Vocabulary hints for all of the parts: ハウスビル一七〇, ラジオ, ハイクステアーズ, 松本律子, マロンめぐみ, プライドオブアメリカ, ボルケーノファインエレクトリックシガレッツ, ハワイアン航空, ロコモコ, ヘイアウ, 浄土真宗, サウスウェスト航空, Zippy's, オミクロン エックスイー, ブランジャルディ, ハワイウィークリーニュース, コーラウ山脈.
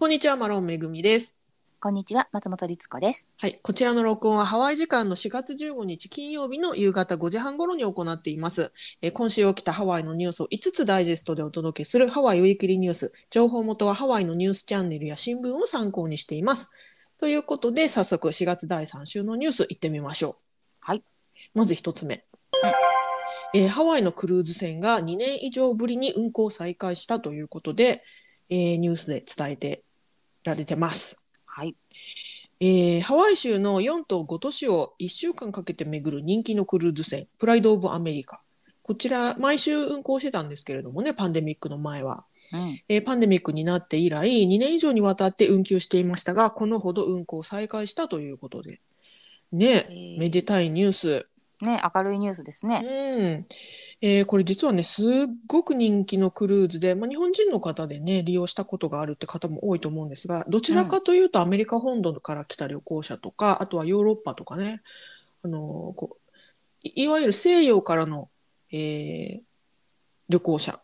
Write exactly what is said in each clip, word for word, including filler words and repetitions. こんにちは、マロンめぐみです。こんにちは、松本律子です。はい、こちらの録音はハワイ時間のしがつじゅうごにち金曜日の夕方ごじはん頃に行っています。えー、今週起きたハワイのニュースをいつつダイジェストでお届けするハワイウィークリーニュース。情報元はハワイのニュースチャンネルや新聞を参考にしています。ということで、早速しがつだいさん週のニュース行ってみましょう。はい。まずひとつめ。えー、ハワイのクルーズ船がにねんいじょうぶりに運航再開したということで、えー、ニュースで伝えてられてます、はい。えー、ハワイ州のよんとうごとしをいっしゅうかんかけて巡る人気のクルーズ船プライドオブアメリカ、こちら毎週運航してたんですけれどもね、パンデミックの前は、うん。えー、パンデミックになって以来にねんいじょうにわたって運休していましたが、このほど運航再開したということでね、えー、めでたいニュースね、明るいニュースですね。うん。えー、これ実はね、すっごく人気のクルーズで、まあ、日本人の方でね利用したことがあるって方も多いと思うんですが、どちらかというとアメリカ本土から来た旅行者とか、うん、あとはヨーロッパとかね、あのー、こう い, いわゆる西洋からの、えー、旅行者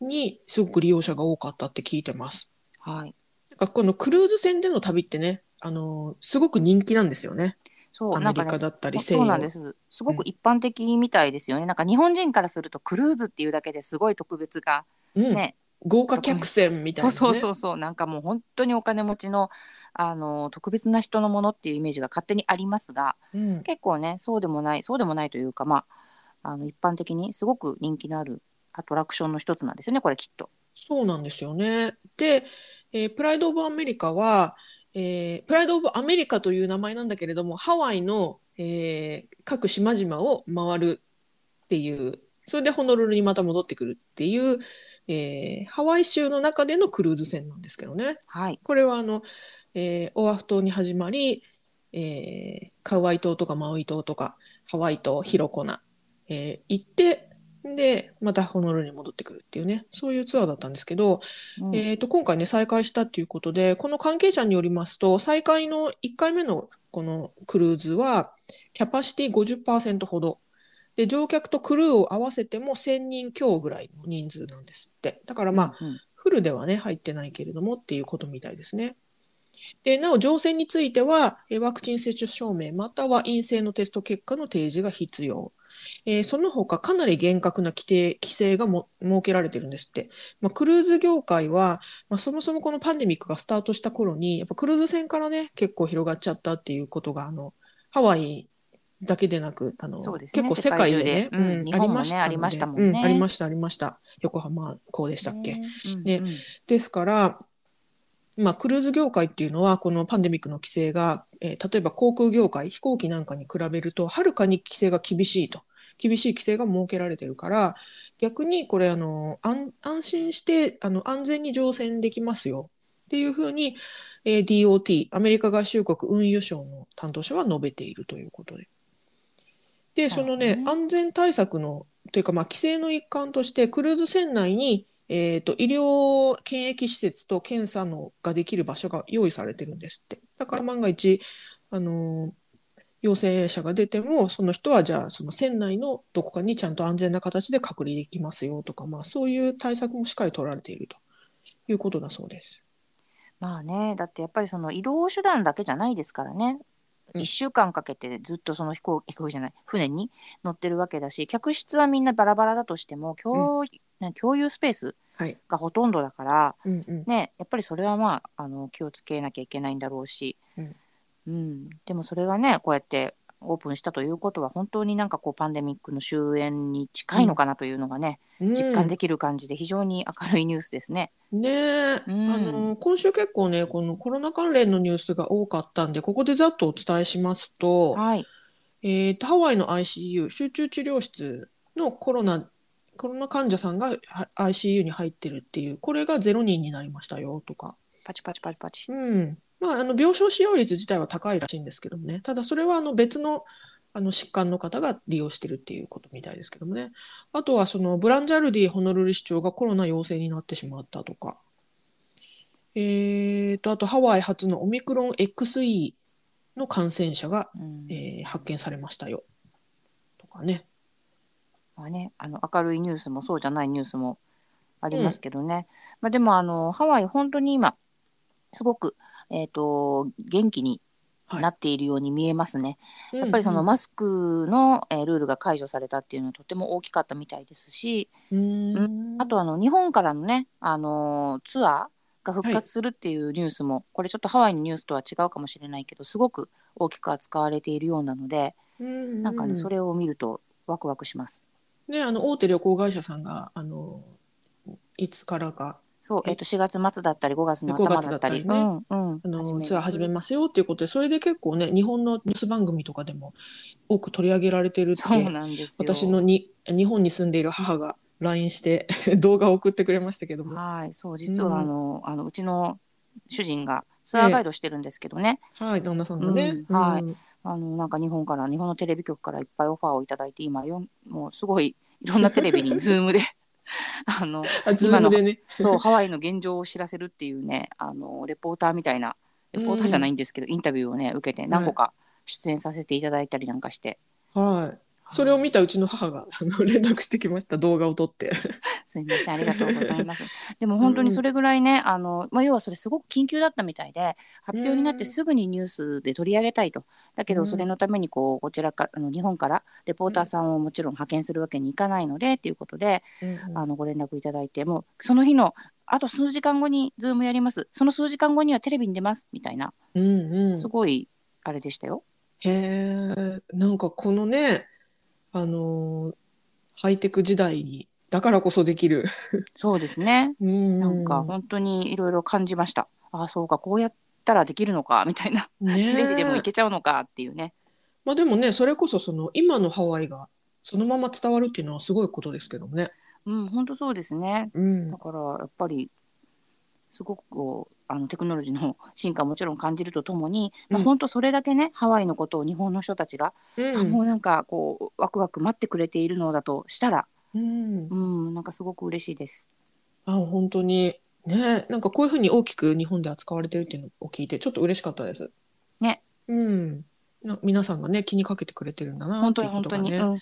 にすごく利用者が多かったって聞いてます。はい。なんかこのクルーズ船での旅ってね、あのー、すごく人気なんですよね。そう、アメリカだったり西洋、なんかね、そうなんです。すごく一般的みたいですよね、うん。なんか日本人からするとクルーズっていうだけですごい特別が、ね、うん、豪華客船みたいなね。そうそうそうそう、なんかもう本当にお金持ちの、あの特別な人のものっていうイメージが勝手にありますが、うん、結構ねそうでもないそうでもないというか、まあ、あの一般的にすごく人気のあるアトラクションの一つなんですよね、これきっと。そうなんですよね。で、えー、プライドオブアメリカはえー、プライドオブアメリカという名前なんだけれども、ハワイの、えー、各島々を回るっていう、それでホノルルにまた戻ってくるっていう、えー、ハワイ州の中でのクルーズ船なんですけどね、はい。これはあの、えー、オアフ島に始まり、えー、カウアイ島とかマウイ島とかハワイ島、ヒロコナ、えー、行って、でまたホノルルに戻ってくるっていうね、そういうツアーだったんですけど、うん。えー、と今回ね再開したということで、この関係者によりますと、再開のいっかいめのこのクルーズはキャパシティ ごじゅっパーセント ほどで、乗客とクルーを合わせてもせんにんきょうぐらいの人数なんですって。だからまあ、うんうん、フルではね入ってないけれどもっていうことみたいですね。でなお乗船についてはワクチン接種証明または陰性のテスト結果の提示が必要、えー、その他かなり厳格な規定規制がも設けられてるんですって。まあ、クルーズ業界は、まあ、そもそもこのパンデミックがスタートした頃にやっぱクルーズ船からね結構広がっちゃったっていうことが、あのハワイだけでなく、あの、ね、結構世界でね、うん、日本もね、ありましたもんね。ありましたありました。横浜港でしたっけ、ね、うんうん。で、ですから、まあ、クルーズ業界っていうのはこのパンデミックの規制が、えー、例えば航空業界、飛行機なんかに比べるとはるかに規制が厳しいと厳しい規制が設けられてるから、逆にこれあの安心してあの安全に乗船できますよっていうふうに、えー、ディーオーティー アメリカ合衆国運輸省の担当者は述べているということで、でそのね、安全対策のというか、まあ、規制の一環としてクルーズ船内に、えーと、医療検疫施設と検査のができる場所が用意されてるんですって。だから万が一、あのー陽性者が出ても、その人はじゃあその船内のどこかにちゃんと安全な形で隔離できますよとか、まあ、そういう対策もしっかり取られているということだそうです。まあね、だってやっぱりその移動手段だけじゃないですからね、うん、いっしゅうかんかけてずっとその飛行、飛行機じゃない船に乗ってるわけだし、客室はみんなバラバラだとしても 共,、うん、共有スペースがほとんどだから、はいうんうんね、やっぱりそれは、まあ、あの気をつけなきゃいけないんだろうし、うんうん、でもそれがねこうやってオープンしたということは、本当になんかこうパンデミックの終焉に近いのかなというのがね、うん、実感できる感じで非常に明るいニュースですね。ねえ、うん、あの今週結構ねこのコロナ関連のニュースが多かったんで、ここでざっとお伝えしますと、はい、えー、ハワイの アイシーユー 集中治療室のコロナコロナ患者さんが アイシーユー に入ってるっていう、これがゼロにんになりましたよとか、パチパチパチパチ、うん、まあ、あの病床使用率自体は高いらしいんですけどもね、ただそれはあの別 の, あの疾患の方が利用してるっていうことみたいですけどもね。あとはそのブランジャルディホノルル市長がコロナ陽性になってしまったとか、えー、とあとハワイ初のオミクロン エックスイー の感染者が、えー、発見されましたよとかね。まあ、ね、あの明るいニュースもそうじゃないニュースもありますけどね、うん。まあ、でもあのハワイ本当に今すごく、えーと、元気になっているように見えますね、はい、やっぱりそのマスクの、えー、ルールが解除されたっていうのはとても大きかったみたいですし、うーん、あとあの日本からのね、あのツアーが復活するっていうニュースも、はい、これちょっとハワイのニュースとは違うかもしれないけどすごく大きく扱われているようなので、うん、なんかねそれを見るとワクワクします、ね、あの大手旅行会社さんがあのいつからかそう、えっと、しがつまつだったりごがつの頭だったりツアー始めますよっていうことで、それで結構ね日本のニュース番組とかでも多く取り上げられてるって。そうなんですよ。私のに日本に住んでいる母が ライン して動画を送ってくれましたけども、はい、そう実はあの、うん、あのうちの主人がツアーガイドしてるんですけどね、ええ、はい、旦那さんのね、うん、はい、うん、あのなんか日本から日本のテレビ局からいっぱいオファーをいただいて今よもうすごいいろんなテレビにズームであの今のそうハワイの現状を知らせるっていうね、あのレポーターみたいなレポーターじゃないんですけど、うん、インタビューをね受けて何個か出演させていただいたりなんかして、はいはい、それを見たうちの母があの連絡してきました。動画を撮ってすいませんありがとうございますでも本当にそれぐらいね、あの、まあ、要はそれすごく緊急だったみたいで発表になってすぐにニュースで取り上げたいと、だけどそれのためにこうこちらからあの日本からレポーターさんをもちろん派遣するわけにいかないのでということで、あのご連絡いただいて、もうその日のあと数時間後にズームやります、その数時間後にはテレビに出ますみたいな、すごいあれでしたよ。へー、なんかこのねあのハイテク時代にだからこそできるそうですねうん、なんか本当にいろいろ感じました。ああそうか、こうやったらできるのかみたいな、ね、テレビでもいけちゃうのかっていうね、まあ、でもねそれこそその今のハワイがそのまま伝わるっていうのはすごいことですけどね。うん本当そうですね、うん、だからやっぱりすごくこうあのテクノロジーの進化もちろん感じるとともに、まあ、本当それだけね、うん、ハワイのことを日本の人たちが、うん、もうなんかこうワクワク待ってくれているのだとしたら、うんうん、なんかすごく嬉しいです。あ本当に、ね、なんかこういうふうに大きく日本で扱われてるっていうのを聞いてちょっと嬉しかったです、ねうん、な皆さんが、ね、気にかけてくれてるんだなっていうことがね、うん、ぜ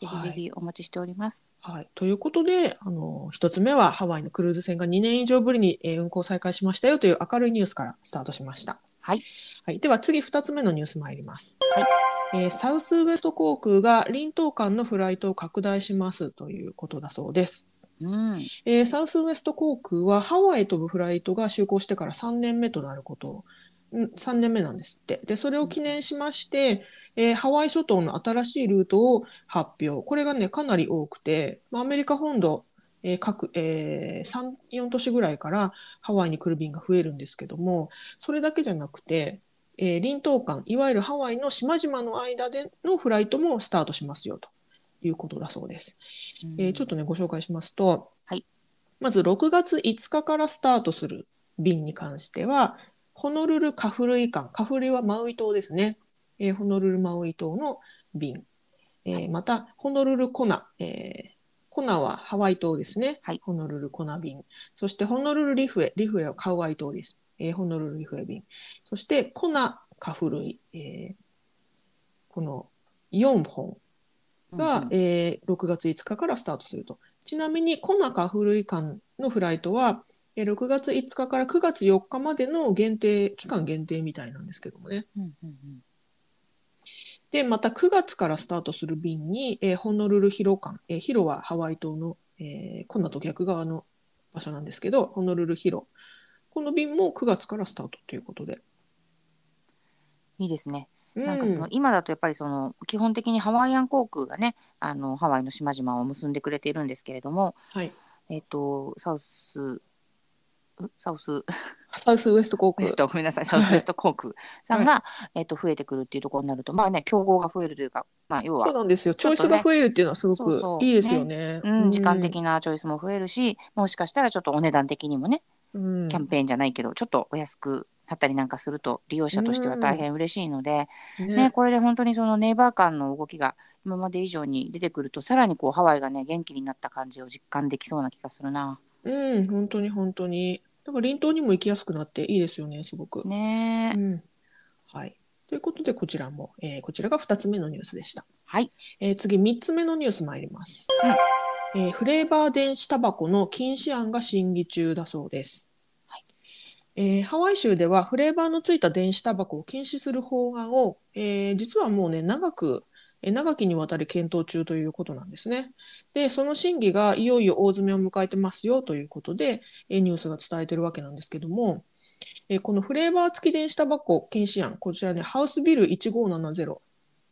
ひぜひお待ちしております、はいはい、ということであのひとつめはハワイのクルーズ船がにねんいじょうぶりに、えー、運航再開しましたよという明るいニュースからスタートしました、はいはい、では次ふたつめのニュース参ります、はい、えー、サウスウェスト航空が林島間のフライトを拡大しますということだそうです、うん、えー、サウスウェスト航空はハワイへ飛ぶフライトが就航してからさんねんめとなることをさんねんめなんですって。でそれを記念しまして、えー、ハワイ諸島の新しいルートを発表。これがねかなり多くて、まあ、アメリカ本土、えー各えー、さん、よんとしぐらいからハワイに来る便が増えるんですけども、それだけじゃなくて、えー、林島間いわゆるハワイの島々の間でのフライトもスタートしますよということだそうです、えー、ちょっとねご紹介しますと、はい、まずろくがついつかからスタートする便に関してはホノルルカフルイ間、カフルイはマウイ島ですね、えー、ホノルルマウイ島の便、えー、またホノルルコナ、えー、コナはハワイ島ですね、はい、ホノルルコナ便、そしてホノルルリフエ、リフエはカウアイ島です、えー、ホノルルリフエ便、そしてコナカフルイ、えー、このよんほんが、うんうん、えー、ろくがついつかからスタートすると。ちなみにコナカフルイ間のフライトはろくがついつかからくがつよっかまでの限定期間限定みたいなんですけどもね、うんうんうん、でまたくがつからスタートする便に、えー、ホノルルヒロ間、えー、ヒロはハワイ島の、えー、コナと逆側の場所なんですけど、ホノルルヒロ、この便もくがつからスタートということでいいですね。なんかその今だとやっぱりその基本的にハワイアン航空がねあのハワイの島々を結んでくれているんですけれども、はい、えーとサウスサウスサウスウエスト航空ごめんなさいサウスウエスト航空さんが、はいえー、と増えてくるっていうところになるとまあね競合が増えるというか、まあ、要はそうなんですよ、ね、チョイスが増えるっていうのはすごくいいですよ ね, そうそうね、うん、時間的なチョイスも増えるし、もしかしたらちょっとお値段的にもね、うん、キャンペーンじゃないけどちょっとお安くなったりなんかすると利用者としては大変嬉しいので、うん、ね, ねこれで本当にそのネイバー間の動きが今まで以上に出てくるとさらにこうハワイがね元気になった感じを実感できそうな気がするな。うん本当に本当にだから林島にも行きやすくなっていいですよねすごくね、うんはい、ということでこちらも、えー、こちらがふたつめのニュースでした、はいえー、次みっつめのニュース参ります、うんえー、フレーバー電子タバコの禁止案が審議中だそうです、はいえーハワイ州ではフレーバーのついた電子タバコを禁止する法案を、えー実はもうね、長く、えー長きにわたり検討中ということなんですね。で、その審議がいよいよ大詰めを迎えてますよということで、えーニュースが伝えてるわけなんですけども、えーこのフレーバー付き電子タバコ禁止案、こちらね、ハウスビルいちごーななゼロ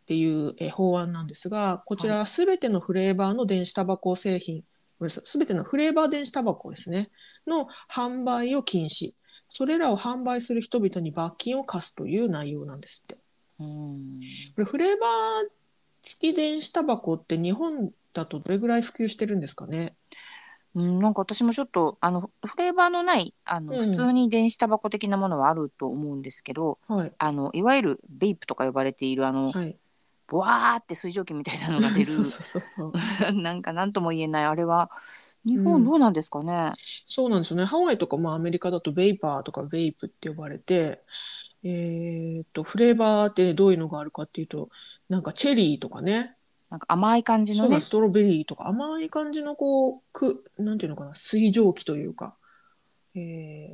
っていう、えー法案なんですが、こちらはすべてのフレーバーの電子タバコ製品、ごめんなさいすべてのフレーバー電子タバコですね、の販売を禁止。それらを販売する人々に罰金を課すという内容なんですって。うん、これフレーバー付き電子タバコって日本だとどれぐらい普及してるんですかね。うん、なんか私もちょっとあのフレーバーのないあの、うん普通に電子タバコ的なものはあると思うんですけど、はい、あのいわゆるベイプとか呼ばれているあの、はい、ボワーって水蒸気みたいなのが出るそうそうそうそうなんか何とも言えないあれは日本どうなんですかね。うん、そうなんですよね。ハワイとか、まあ、アメリカだとベイパーとかベイプって呼ばれて、えー、っとフレーバーってどういうのがあるかっていうと、なんかチェリーとかね、なんか甘い感じのね、そうなストロベリーとか甘い感じのこうくなんていうのかな、水蒸気というか、え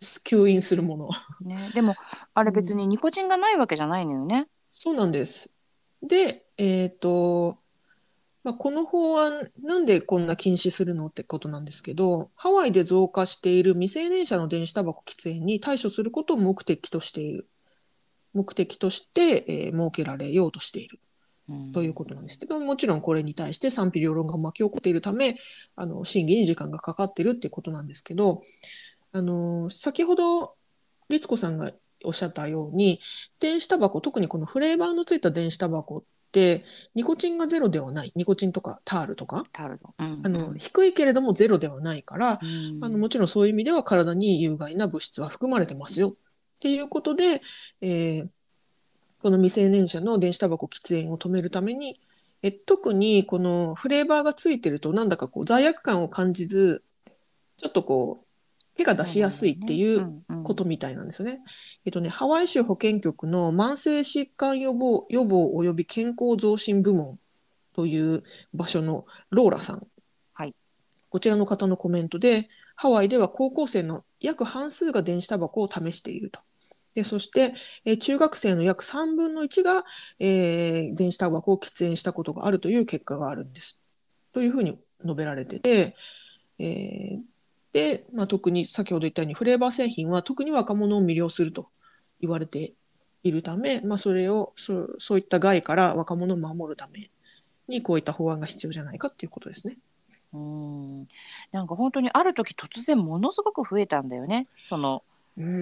ー、吸引するもの、ね、でもあれ別にニコチンがないわけじゃないのよね。うん、そうなんです。で、えー、っとまあ、この法案なんでこんな禁止するのってことなんですけど、ハワイで増加している未成年者の電子タバコ喫煙に対処することを目的としている目的として、えー、設けられようとしているということなんですけど、もちろんこれに対して賛否両論が巻き起こっているため、あの審議に時間がかかっているってことなんですけど、あの先ほど律子さんがおっしゃったように、電子タバコ、特にこのフレーバーのついた電子タバコでニコチンがゼロではない、ニコチンとかタールとか、タールの、うんうん、あの低いけれどもゼロではないから、うん、あのもちろんそういう意味では体に有害な物質は含まれてますよっていうことで、えー、この未成年者の電子タバコ喫煙を止めるために、え特にこのフレーバーがついてるとなんだかこう罪悪感を感じず、ちょっとこう手が出しやすいっていうことみたいなんですよね。うんうんうん、えっとね、ハワイ州保健局の慢性疾患予防予防および健康増進部門という場所のローラさん。はい。こちらの方のコメントで、ハワイでは高校生の約半数が電子タバコを試していると。で、そして、え中学生の約さんぶんのいちが、えー、電子タバコを喫煙したことがあるという結果があるんです。というふうに述べられてて、えーでまあ、特に先ほど言ったようにフレーバー製品は特に若者を魅了すると言われているため、まあ、それを そ, そういった害から若者を守るためにこういった法案が必要じゃないかということですね。うーん、なんか本当にある時突然ものすごく増えたんだよね、その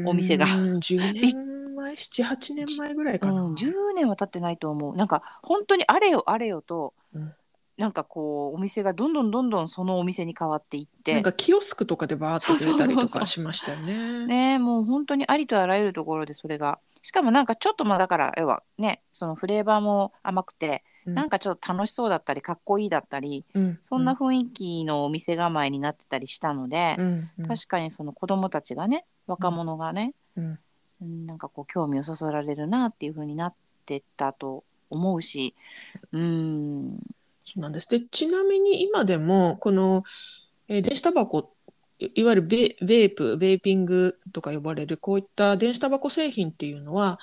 お店が。じゅうねんまえ ななはちねんまえぐらいかな。うん、じゅうねんは経ってないと思う。なんか本当にあれよあれよと、うん、なんかこうお店がどんどんどんどんそのお店に変わっていって、なんかキオスクとかでバーッと出たりとかしましたよね。そうそうそうそうね、もう本当にありとあらゆるところでそれが、しかもなんかちょっとまあだから要はね、そのフレーバーも甘くて、うん、なんかちょっと楽しそうだったりかっこいいだったり、うん、そんな雰囲気のお店構えになってたりしたので、うんうん、確かにその子どもたちがね、若者がね、うんうん、なんかこう興味をそそられるなっていう風になってたと思うし、うーん、そうなんです。でちなみに今でもこの、えー、電子タバコ、いわゆるベ、ベープ、ベーピングとか呼ばれるこういった電子タバコ製品っていうのは、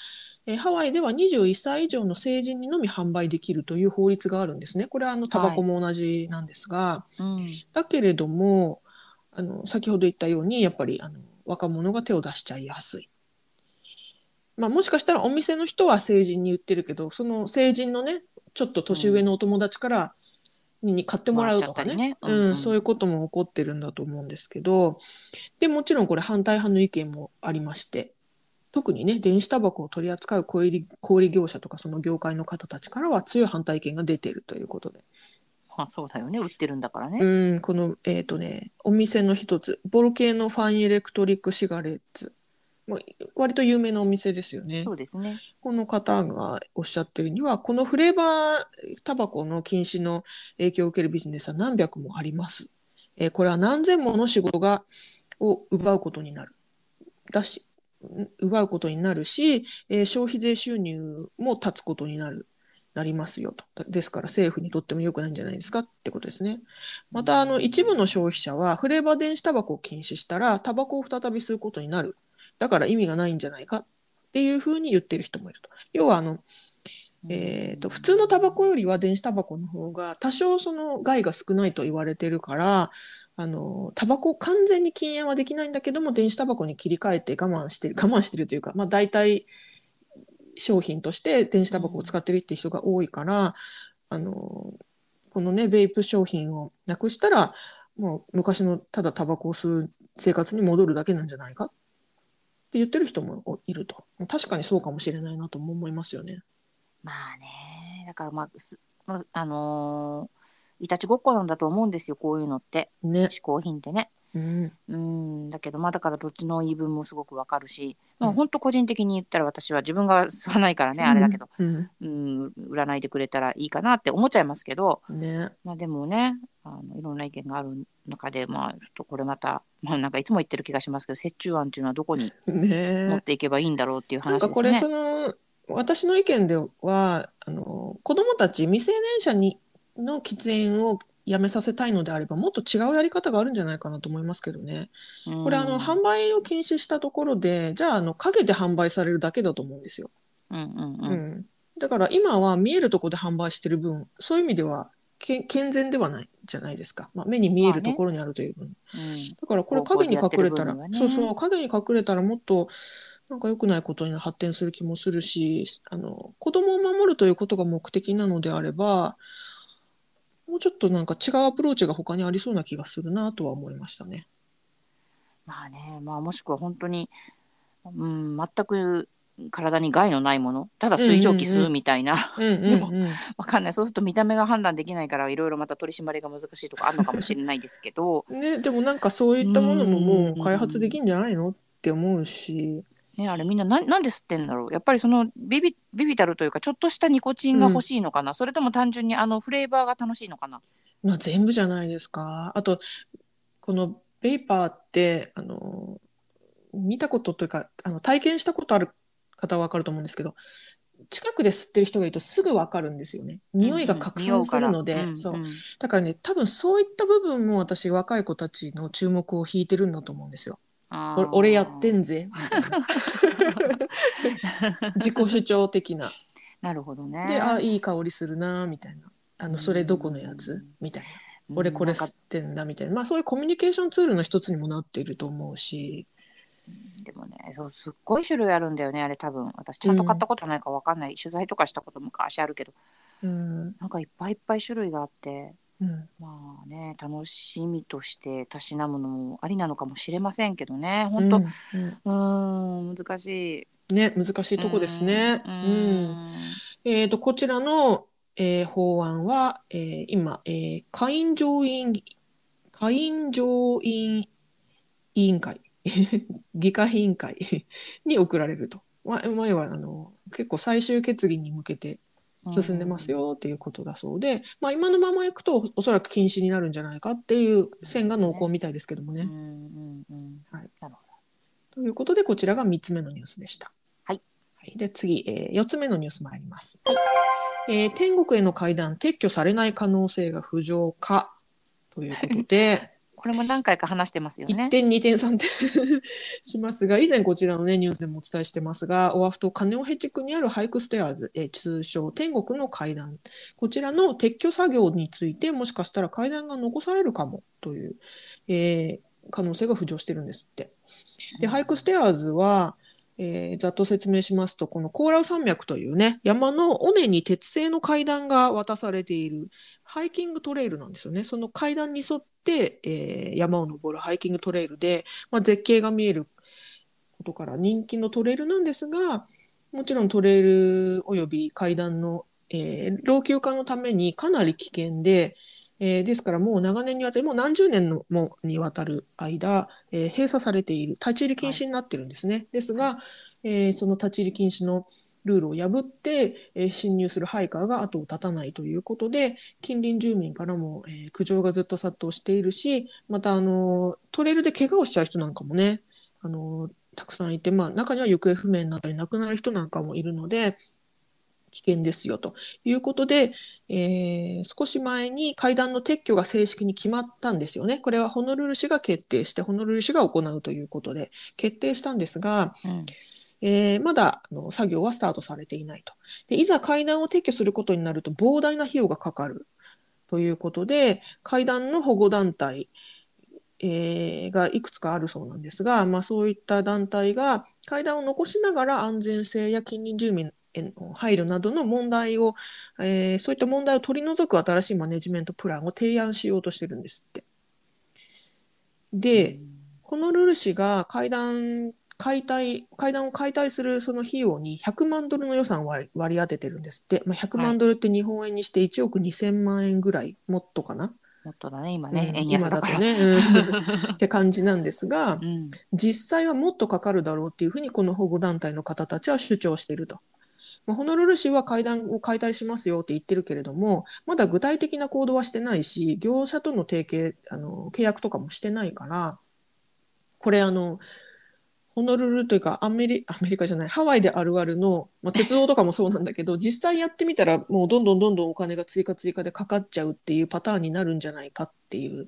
えー、ハワイではにじゅういっさい以上の成人にのみ販売できるという法律があるんですね。これはあのタバコも同じなんですが、はい、うん、だけれどもあの先ほど言ったようにやっぱりあの若者が手を出しちゃいやすい。まあ、もしかしたらお店の人は成人に売ってるけど、その成人のねちょっと年上のお友達からに買ってもらうとかね、ね、うんうんうん、そういうことも起こってるんだと思うんですけど、でもちろんこれ反対派の意見もありまして、特にね電子タバコを取り扱う小売り、小売業者とかその業界の方たちからは強い反対意見が出ているということで、まあ、そうだよね、売ってるんだからね。うん、この、えーとね、お店の一つボルケーノファインエレクトリックシガレッツ、もう割と有名なお店ですよね。そうですね。この方がおっしゃってるには、このフレーバータバコの禁止の影響を受けるビジネスは何百もあります。えー、これは何千もの仕事がを奪うことになるだし奪うことになるし、えー、消費税収入も断つことになる、なりますよと。ですから政府にとっても良くないんじゃないですかってことですね。またあの一部の消費者はフレーバー電子タバコを禁止したらタバコを再び吸うことになる。だから意味がないんじゃないかっていうふうに言ってる人もいると。要はあの、えー、と普通のタバコよりは電子タバコの方が多少その害が少ないと言われてるからあのタバコを完全に禁煙はできないんだけども電子タバコに切り替えて我慢してる我慢してるというか、まあ、大体商品として電子タバコを使ってるって人が多いからあのこのねベイプ商品をなくしたらもう昔のただタバコを吸う生活に戻るだけなんじゃないかって言ってる人もいると。確かにそうかもしれないなとも思いますよね。まあね、だからまあ、あのー、いたちごっこなんだと思うんですよこういうのって、ね、嗜好品ってね、うん、うんだけどまあだからどっちの言い分もすごくわかるし、うん、もう本当個人的に言ったら私は自分が吸わないからね、うん、あれだけど、うんうん、売らないでくれたらいいかなって思っちゃいますけど、ね、まあでもねあのいろんな意見がある中でまあちょっとこれまた、まあ、なんかいつも言ってる気がしますけど折衷案っていうのはどこに持っていけばいいんだろうっていう話ですね。なんかこれその私の意見ではあの子どもたち未成年者にの喫煙をやめさせたいのであればもっと違うやり方があるんじゃないかなと思いますけどね。これあの販売を禁止したところでじゃあ、 あの陰で販売されるだけだと思うんですよ、うんうんうんうん、だから今は見えるところで販売してる分そういう意味ではけ健全ではないじゃないですか、まあ、目に見えるところにあるという分、まあね、だからこれ陰に隠れたら、うん、そうそう陰に隠れたらもっとなんか良くないことに発展する気もするしあの子供を守るということが目的なのであればもうちょっとなんか違うアプローチが他にありそうな気がするなとは思いましたね。まあね、まあ、もしくは本当に、うん、全く体に害のないものただ水蒸気吸うみたいな、うんうんうん、でも分かんないそうすると見た目が判断できないからいろいろまた取り締まりが難しいとかあるのかもしれないですけど、ね、でもなんかそういったものももう開発できんじゃないのって思うしね、あれみんな な, なんで吸ってんだろうやっぱりそのビ ビ, ビビタルというかちょっとしたニコチンが欲しいのかな、うん、それとも単純にあのフレーバーが楽しいのかな、まあ、全部じゃないですか。あとこのベイパーってあの見たことというかあの体験したことある方は分かると思うんですけど近くで吸ってる人がいるとすぐ分かるんですよね。匂いが拡散するので、うんうん、そうだからね多分そういった部分も私若い子たちの注目を引いてるんだと思うんですよ。俺やってんぜみたいな自己主張的な。なるほどね。で、あ、いい香りするなみたいな。あのそれどこのやつみたいな。俺これ吸ってんだみたいな。まあそういうコミュニケーションツールの一つにもなっていると思うし。でもね、そうすっごい種類あるんだよねあれ多分。私ちゃんと買ったことないか分かんない。うん、取材とかしたこと昔あるけど、うん、なんかいっぱいいっぱい種類があって。うん、まあね楽しみとしてたしなむのもありなのかもしれませんけどね本当、うんうん、難しいね難しいとこですね、うんうんえー、とこちらの、えー、法案は、えー、今、えー、下院上院下院上院委員会議会委員会に送られると前はあの結構最終決議に向けて進んでますよっていうことだそうで、うんまあ、今のままいくとおそらく禁止になるんじゃないかっていう線が濃厚みたいですけどもね、うんうんうんはい、なるほどということでこちらがみっつめのニュースでした、はいはい、で次、えー、よっつめのニュース参ります、はいえー、天国への階段撤去されない可能性が浮上かということでこれも何回か話してますよね。いってんにてんさんてんしますが以前こちらの、ね、ニュースでもお伝えしてますがオアフ島カネオヘ地区にあるハイクステアーズ、え通称天国の階段こちらの撤去作業についてもしかしたら階段が残されるかもという、えー、可能性が浮上してるんですって。でハイクステアーズは、えー、ざっと説明しますとこのコーラウ山脈というね山の尾根に鉄製の階段が渡されているハイキングトレイルなんですよね。その階段に沿ってでえー、山を登るハイキングトレイルで、まあ、絶景が見えることから人気のトレイルなんですがもちろんトレイルおよび階段の、えー、老朽化のためにかなり危険で、えー、ですからもう長年にわたりもう何十年のもにわたる間、えー、閉鎖されている立ち入り禁止になってるんですね、はい、ですが、えー、その立ち入り禁止のルールを破って、えー、侵入するハイカーが後を絶たないということで近隣住民からも、えー、苦情がずっと殺到しているしまた、あのー、トレイルで怪我をしちゃう人なんかもね、あのー、たくさんいて、まあ、中には行方不明になったり亡くなる人なんかもいるので危険ですよということで、えー、少し前に会談の撤去が正式に決まったんですよね。これはホノルル市が決定してホノルル市が行うということで決定したんですが、うん、えー、まだあの作業はスタートされていないと。で、いざ会談を撤去することになると膨大な費用がかかるということで、会談の保護団体、えー、がいくつかあるそうなんですが、まあ、そういった団体が会談を残しながら安全性や近隣住民への配慮などの問題を、えー、そういった問題を取り除く新しいマネジメントプランを提案しようとしてるんですって。で、ホノルル市が会談解体会談を解体するその費用にひゃくまんドルの予算を 割, 割り当ててるんですって、まあ、ひゃくまんドルって日本円にしていちおくにせんまんえんぐらい、もっとかな、もっとだね今ね、うん、円安だから今だとね、うん、って感じなんですが、うん、実際はもっとかかるだろうっていうふうにこの保護団体の方たちは主張していると。まあ、ホノルル市は会談を解体しますよって言ってるけれども、まだ具体的な行動はしてないし、業者との提携、あの契約とかもしてないから、これあのホノルルというかアメリ、アメリカじゃない、ハワイであるあるの、まあ、鉄道とかもそうなんだけど、実際やってみたらもうどんどんどんどんお金が追加追加でかかっちゃうっていうパターンになるんじゃないかっていう。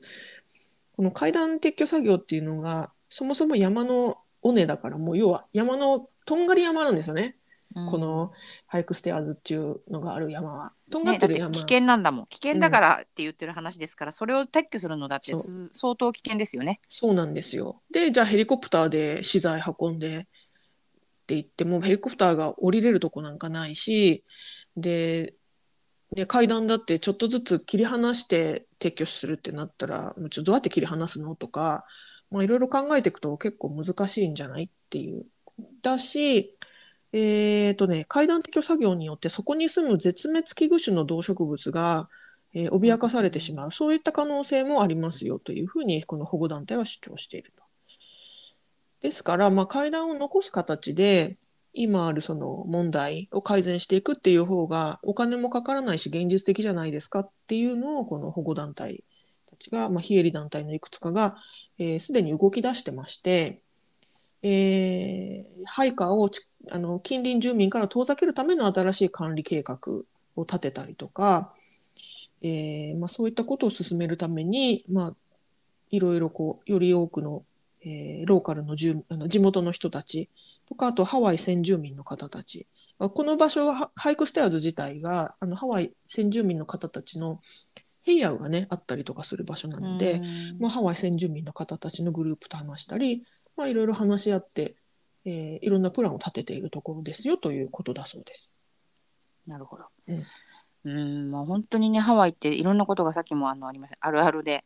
この階段撤去作業っていうのが、そもそも山の尾根だから、もう要は山の、とんがり山なんですよね。うん、このハイクステアーズっていうのがある山は。とんがってる山、ね、だって危険なんだもん。危険だからって言ってる話ですから、うん、それを撤去するのだって相当危険ですよね。そうなんですよ。で、じゃあヘリコプターで資材運んでって言ってもヘリコプターが降りれるとこなんかないし、で、ね、階段だってちょっとずつ切り離して撤去するってなったら、もうちょっとどうやって切り離すのとか、まあ、いろいろ考えていくと結構難しいんじゃないっていう。だし、えーとね、階段撤去作業によってそこに住む絶滅危惧種の動植物が、えー、脅かされてしまう、そういった可能性もありますよというふうにこの保護団体は主張していると。ですから、まあ、階段を残す形で今あるその問題を改善していくっていう方がお金もかからないし現実的じゃないですかっていうのをこの保護団体たちが、まあ、非営利団体のいくつかがすで、えー、に動き出してまして、えー、配下をあの近隣住民から遠ざけるための新しい管理計画を立てたりとか、えーまあ、そういったことを進めるために、まあ、いろいろこうより多くの、えー、ローカルの住、あの地元の人たちとか、あとハワイ先住民の方たち、まあ、この場所はハイクステアーズ自体があのハワイ先住民の方たちのヘイアウが、ね、あったりとかする場所なので、まあ、ハワイ先住民の方たちのグループと話したり、まあ、いろいろ話し合って、えー、いろんなプランを立てているところですよということだそうです。なるほど。うん。うん、まあ、本当にね、ハワイっていろんなことがさっきもあのありましたあるあるで、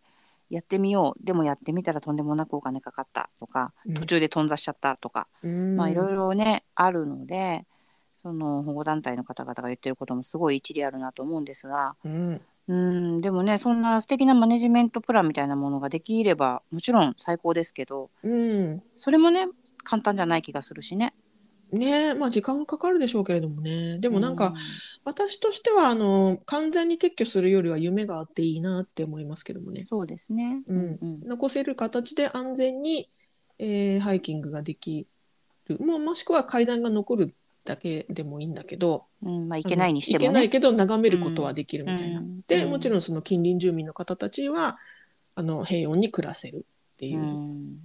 やってみよう、でもやってみたらとんでもなくお金かかったとか、途中で頓挫しちゃったとか、うん、まあいろいろねあるので、その保護団体の方々が言ってることもすごい一理あるなと思うんですが、うん、うんでもね、そんな素敵なマネジメントプランみたいなものができればもちろん最高ですけど、うん、それもね簡単じゃない気がするしね。ねえ、まあ時間はかかるでしょうけれどもね。でもなんか、うん、私としてはあの完全に撤去するよりは夢があっていいなって思いますけどもね。そうですね、うんうん、残せる形で安全に、えー、ハイキングができる、もうもしくは階段が残るだけでもいいんだけど、うんまあ、いけないにしても、ね、いけないけど眺めることはできるみたいな、うん、でもちろんその近隣住民の方たちはあの平穏に暮らせるっていう、うん、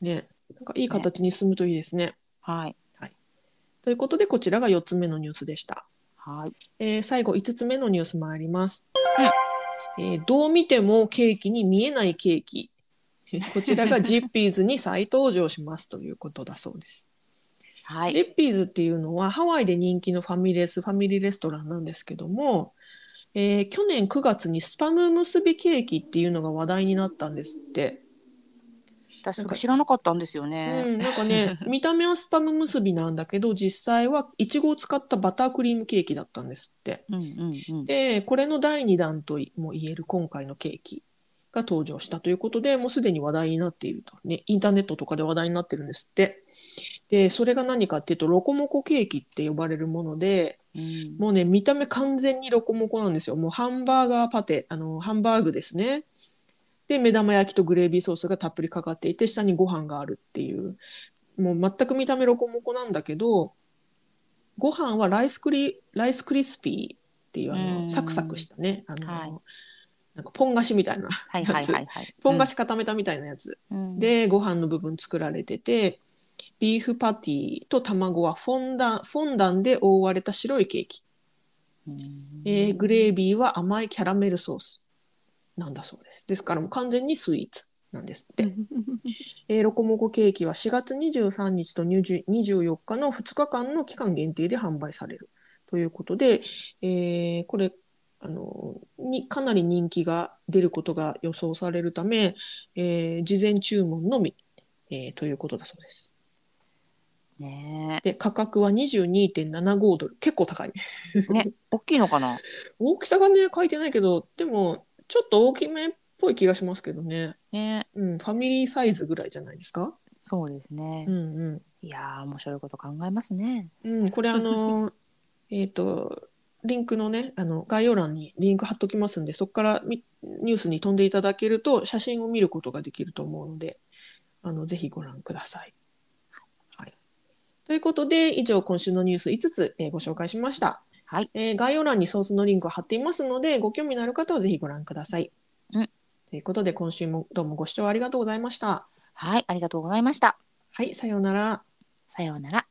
ね、なんかいい形に進むといいですね。はいはい、ということでこちらがよっつめのニュースでした。はい、えー、最後いつつめのニュースもあります。はい、えー、どう見てもケーキに見えないケーキこちらがジッピーズに再登場しますということだそうです。はい、ジッピーズっていうのはハワイで人気のファミレスファミリーレストランなんですけども、えー、去年くがつにスパム結びケーキっていうのが話題になったんですって。私それ知らなかったんですよね。なんか、うん、なんかね見た目はスパム結びなんだけど実際はいちごを使ったバタークリームケーキだったんですって、うんうんうん、でこれのだいにだんとも言える今回のケーキが登場したということで、もうすでに話題になっていると、ね、インターネットとかで話題になってるんですって。でそれが何かっていうとロコモコケーキって呼ばれるもので、うん、もうね見た目完全にロコモコなんですよ。もうハンバーガーパテあのハンバーグですね。で目玉焼きとグレービーソースがたっぷりかかっていて下にご飯があるっていう、もう全く見た目ロコモコなんだけど、ご飯はライスクリ、ライスクリスピーっていうあのサクサクしたね、あの、はい、なんかポン菓子みたいなやつ、ポン菓子固めたみたいなやつ、うん、でご飯の部分作られてて、ビーフパティと卵はフォンダン、フォンダンで覆われた白いケーキ、うん、えー、グレービーは甘いキャラメルソースなんだそうです。ですからもう完全にスイーツなんですって、えー、ロコモコケーキはしがつにじゅうさんにちとにじゅうよっかのふつかかんの期間限定で販売されるということで、えー、これあのにかなり人気が出ることが予想されるため、えー、事前注文のみ、えー、ということだそうです、ね、で価格は にじゅうにてんななご ドル、結構高いね。大きいのかな大きさがね書いてないけど、でもちょっと大きめっぽい気がしますけど ね, ね、うん、ファミリーサイズぐらいじゃないですか。そうですね、うんうん、いや面白いこと考えますね、うん、これあのえっとリンクのね、あの概要欄にリンク貼っときますんで、そこからニュースに飛んでいただけると写真を見ることができると思うので、あのぜひご覧ください、はい、ということで以上今週のニュースいつつ、えー、ご紹介しました、はい、えー、概要欄にソースのリンクを貼っていますのでご興味のある方はぜひご覧ください、うん、ということで今週もどうもご視聴ありがとうございました。はい、ありがとうございました。はい、さようなら。さようなら。